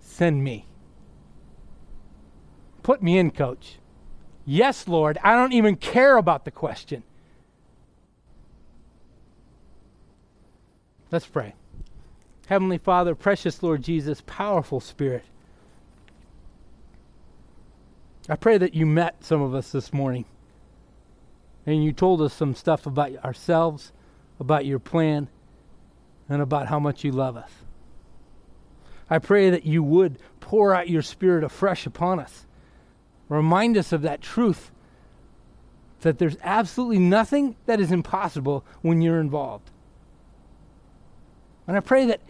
Send me. Put me in, coach. Yes, Lord. I don't even care about the question. Let's pray. Heavenly Father, precious Lord Jesus, powerful Spirit, I pray that you met some of us this morning and you told us some stuff about ourselves, about your plan, and about how much you love us. I pray that you would pour out your Spirit afresh upon us. Remind us of that truth, that there's absolutely nothing that is impossible when you're involved. And I pray that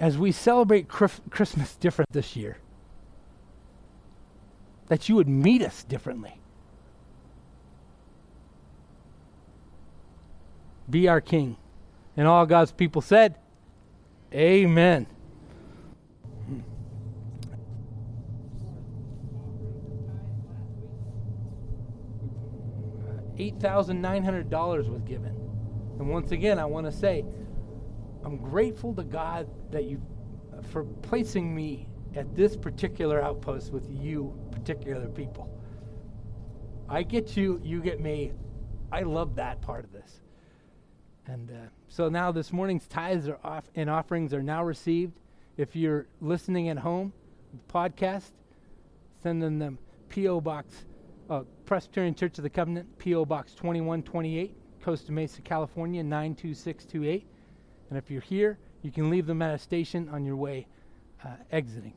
as we celebrate Christmas different this year, that you would meet us differently. Be our King. And all God's people said, Amen. $8,900 was given. And once again, I want to say, I'm grateful to God that you for placing me at this particular outpost with you particular people. I get you, you get me. I love that part of this. And so now this morning's tithes are off and offerings are now received. If you're listening at home, the podcast, send them P.O. Box, Presbyterian Church of the Covenant, P.O. Box 2128, Costa Mesa, California, 92628. And if you're here, you can leave them at a station on your way exiting.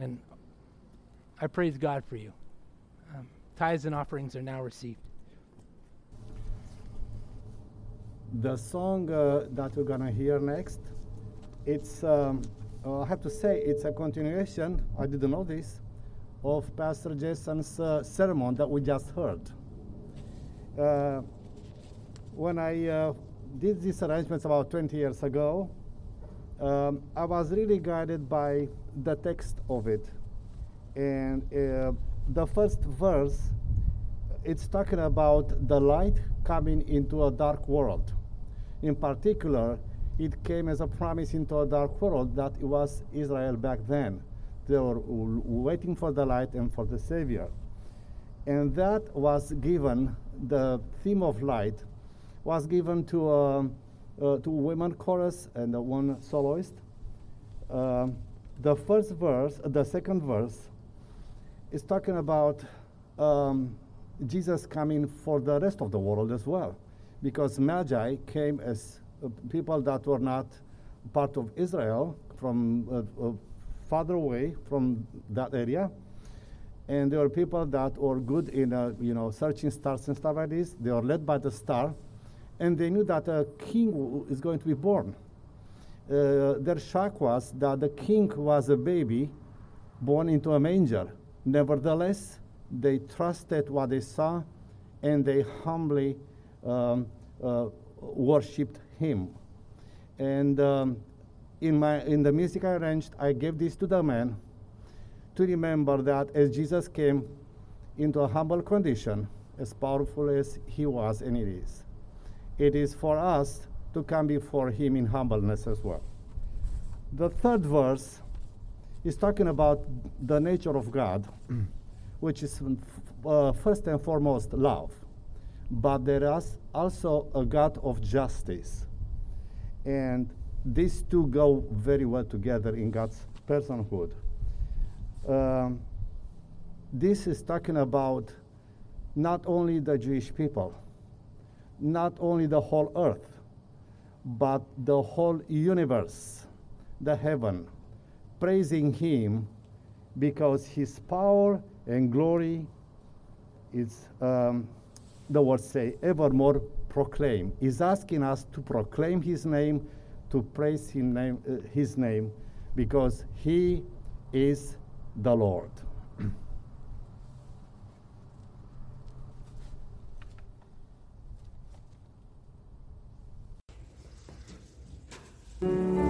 And I praise God for you. Tithes and offerings are now received. The song that we're gonna hear next, it's I have to say it's a continuation, I didn't know this, of Pastor Jason's sermon that we just heard. When I did these arrangements about 20 years ago, I was really guided by the text of it. And the first verse, it's talking about the light coming into a dark world. In particular, it came as a promise into a dark world that it was Israel back then. They were waiting for the light and for the Savior. And that was given, the theme of light, was given to women chorus and one soloist. The first verse, the second verse, is talking about Jesus coming for the rest of the world as well, because Magi came as people that were not part of Israel, from farther away from that area, and there were people that were good in searching stars and stuff like this. They were led by the star, and they knew that a king is going to be born. Their shock was that the king was a baby born into a manger. Nevertheless, they trusted what they saw, and they humbly worshipped him. And in the music I arranged, I gave this to the man to remember that as Jesus came into a humble condition, as powerful as he was and it is for us to come before him in humbleness as well. The third verse is talking about the nature of God, which is first and foremost, love, but there is also a God of justice. And these two go very well together in God's personhood. This is talking about not only the Jewish people, not only the whole earth, but the whole universe, the heaven, praising him because his power and glory is, the words say, evermore proclaim. He's asking us to proclaim his name, to praise his name, because he is the Lord. Whoa!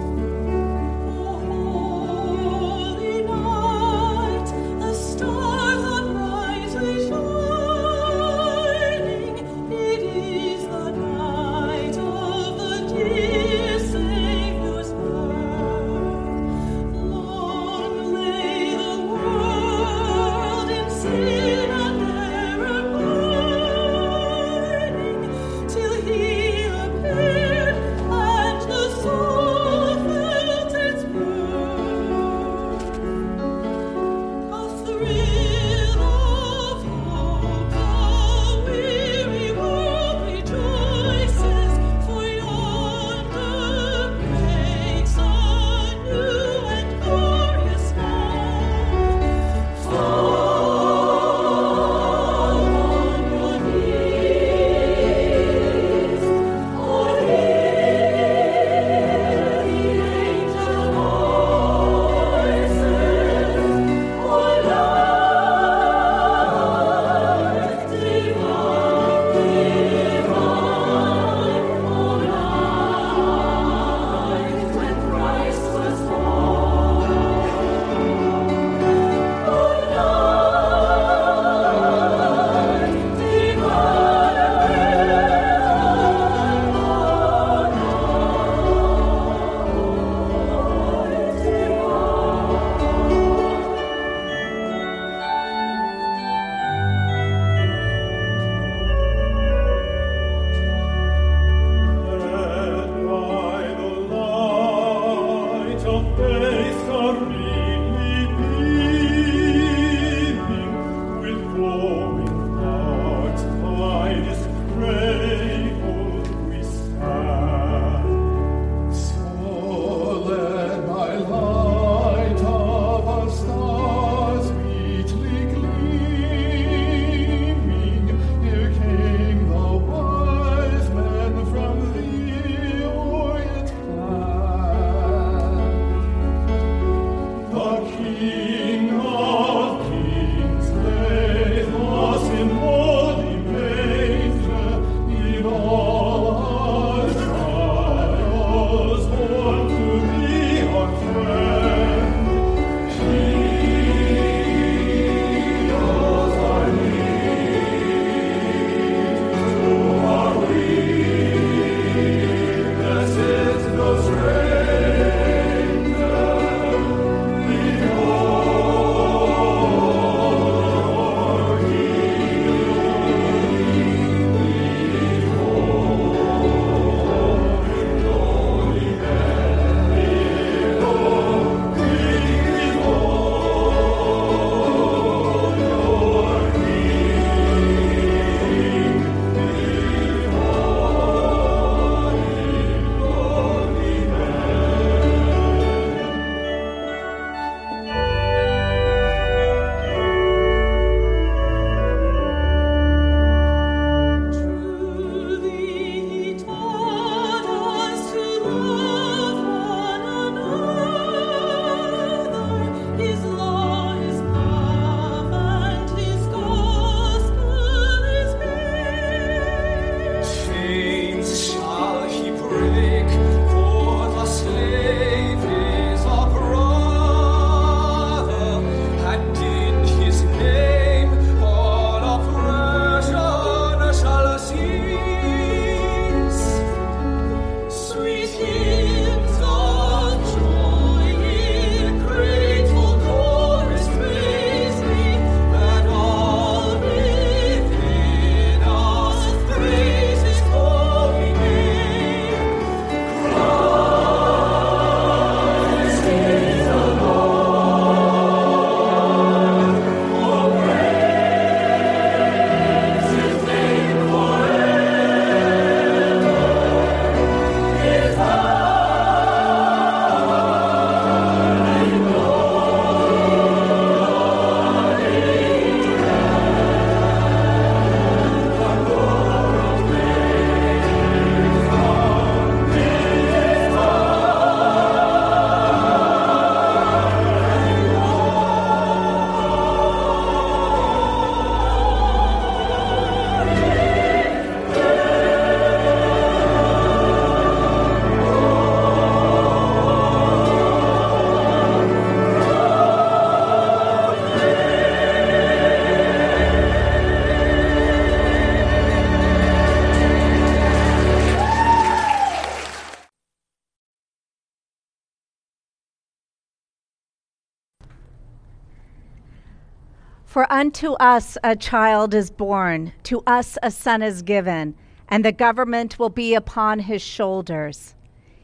For unto us a child is born, to us a son is given, and the government will be upon his shoulders.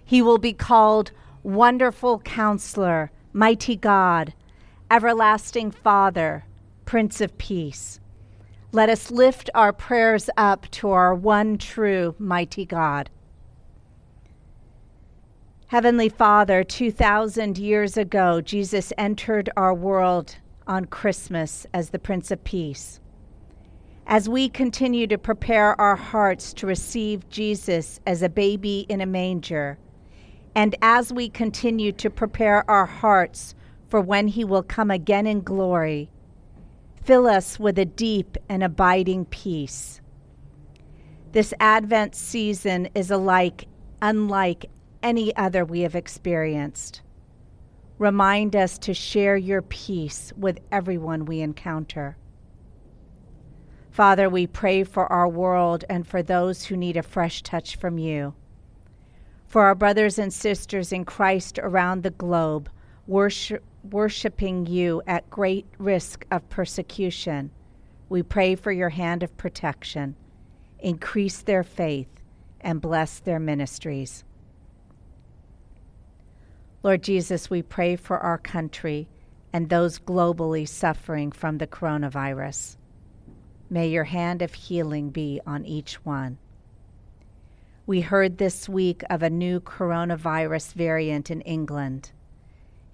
He will be called Wonderful Counselor, Mighty God, Everlasting Father, Prince of Peace. Let us lift our prayers up to our one true mighty God. Heavenly Father, 2,000 years ago, Jesus entered our world on Christmas as the Prince of Peace. As we continue to prepare our hearts to receive Jesus as a baby in a manger, and as we continue to prepare our hearts for when he will come again in glory, fill us with a deep and abiding peace. This Advent season is unlike any other we have experienced. Remind us to share your peace with everyone we encounter. Father, we pray for our world and for those who need a fresh touch from you. For our brothers and sisters in Christ around the globe, worshiping you at great risk of persecution, we pray for your hand of protection. Increase their faith and bless their ministries. Lord Jesus, we pray for our country and those globally suffering from the coronavirus. May your hand of healing be on each one. We heard this week of a new coronavirus variant in England.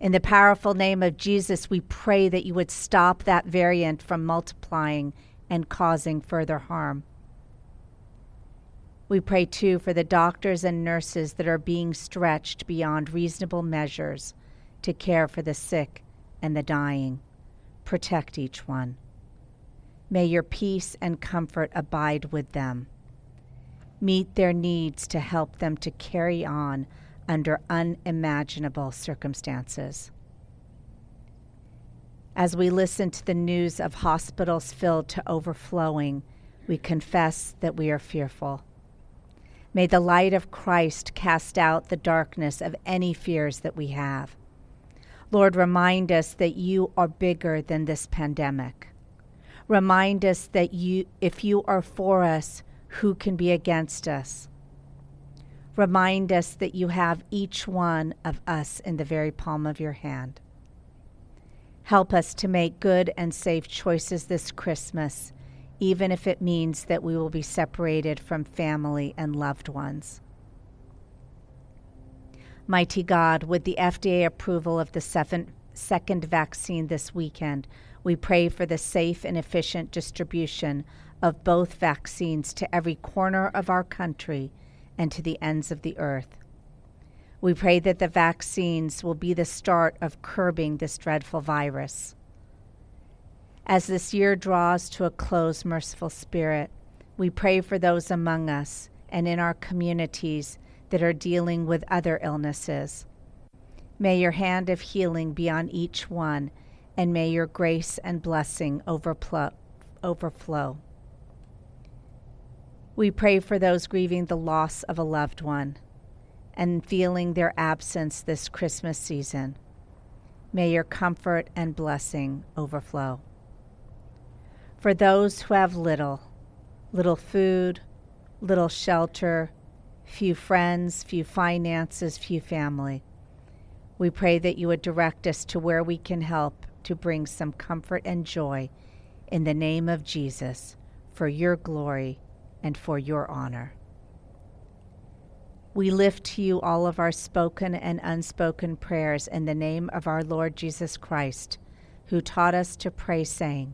In the powerful name of Jesus, we pray that you would stop that variant from multiplying and causing further harm. We pray, too, for the doctors and nurses that are being stretched beyond reasonable measures to care for the sick and the dying. Protect each one. May your peace and comfort abide with them. Meet their needs to help them to carry on under unimaginable circumstances. As we listen to the news of hospitals filled to overflowing, we confess that we are fearful. May the light of Christ cast out the darkness of any fears that we have. Lord, remind us that you are bigger than this pandemic. Remind us that if you are for us, who can be against us? Remind us that you have each one of us in the very palm of your hand. Help us to make good and safe choices this Christmas, even if it means that we will be separated from family and loved ones. Mighty God, with the FDA approval of the second vaccine this weekend, we pray for the safe and efficient distribution of both vaccines to every corner of our country and to the ends of the earth. We pray that the vaccines will be the start of curbing this dreadful virus. As this year draws to a close, merciful Spirit, we pray for those among us and in our communities that are dealing with other illnesses. May your hand of healing be on each one, and may your grace and blessing overflow. We pray for those grieving the loss of a loved one and feeling their absence this Christmas season. May your comfort and blessing overflow. For those who have little food, little shelter, few friends, few finances, few family, we pray that you would direct us to where we can help to bring some comfort and joy in the name of Jesus, for your glory and for your honor. We lift to you all of our spoken and unspoken prayers in the name of our Lord Jesus Christ, who taught us to pray, saying,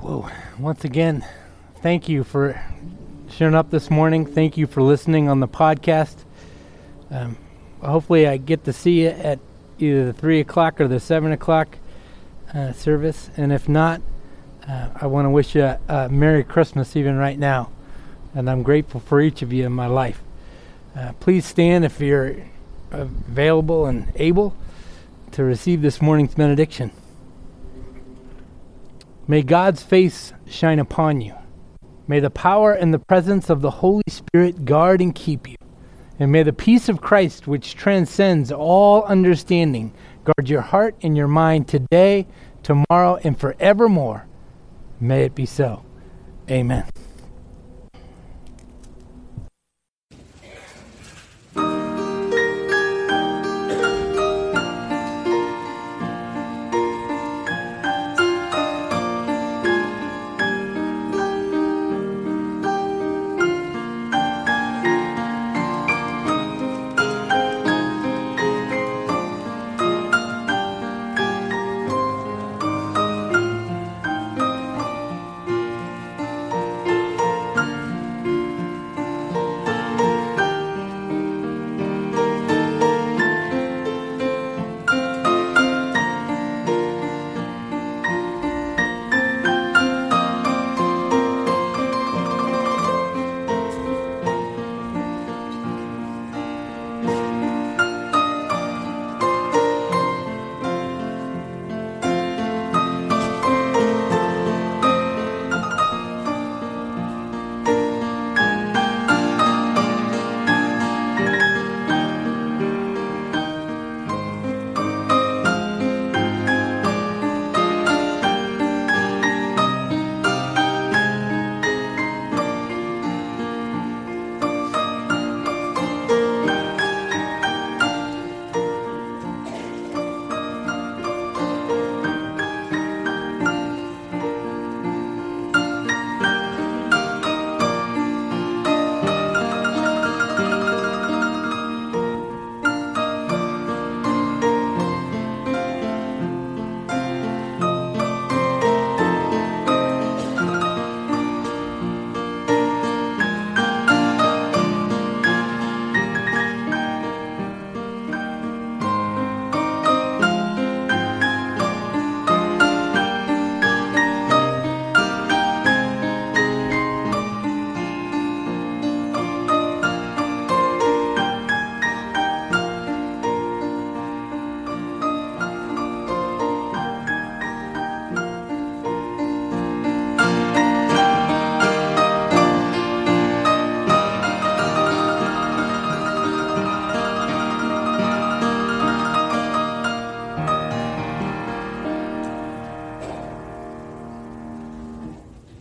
Whoa, once again, thank you for showing up this morning. Thank you for listening on the podcast. Hopefully I get to see you at either the 3 o'clock or the 7 o'clock service. And if not, I want to wish you a Merry Christmas even right now. And I'm grateful for each of you in my life. Please stand if you're available and able to receive this morning's benediction. May God's face shine upon you. May the power and the presence of the Holy Spirit guard and keep you. And may the peace of Christ, which transcends all understanding, guard your heart and your mind today, tomorrow, and forevermore. May it be so. Amen.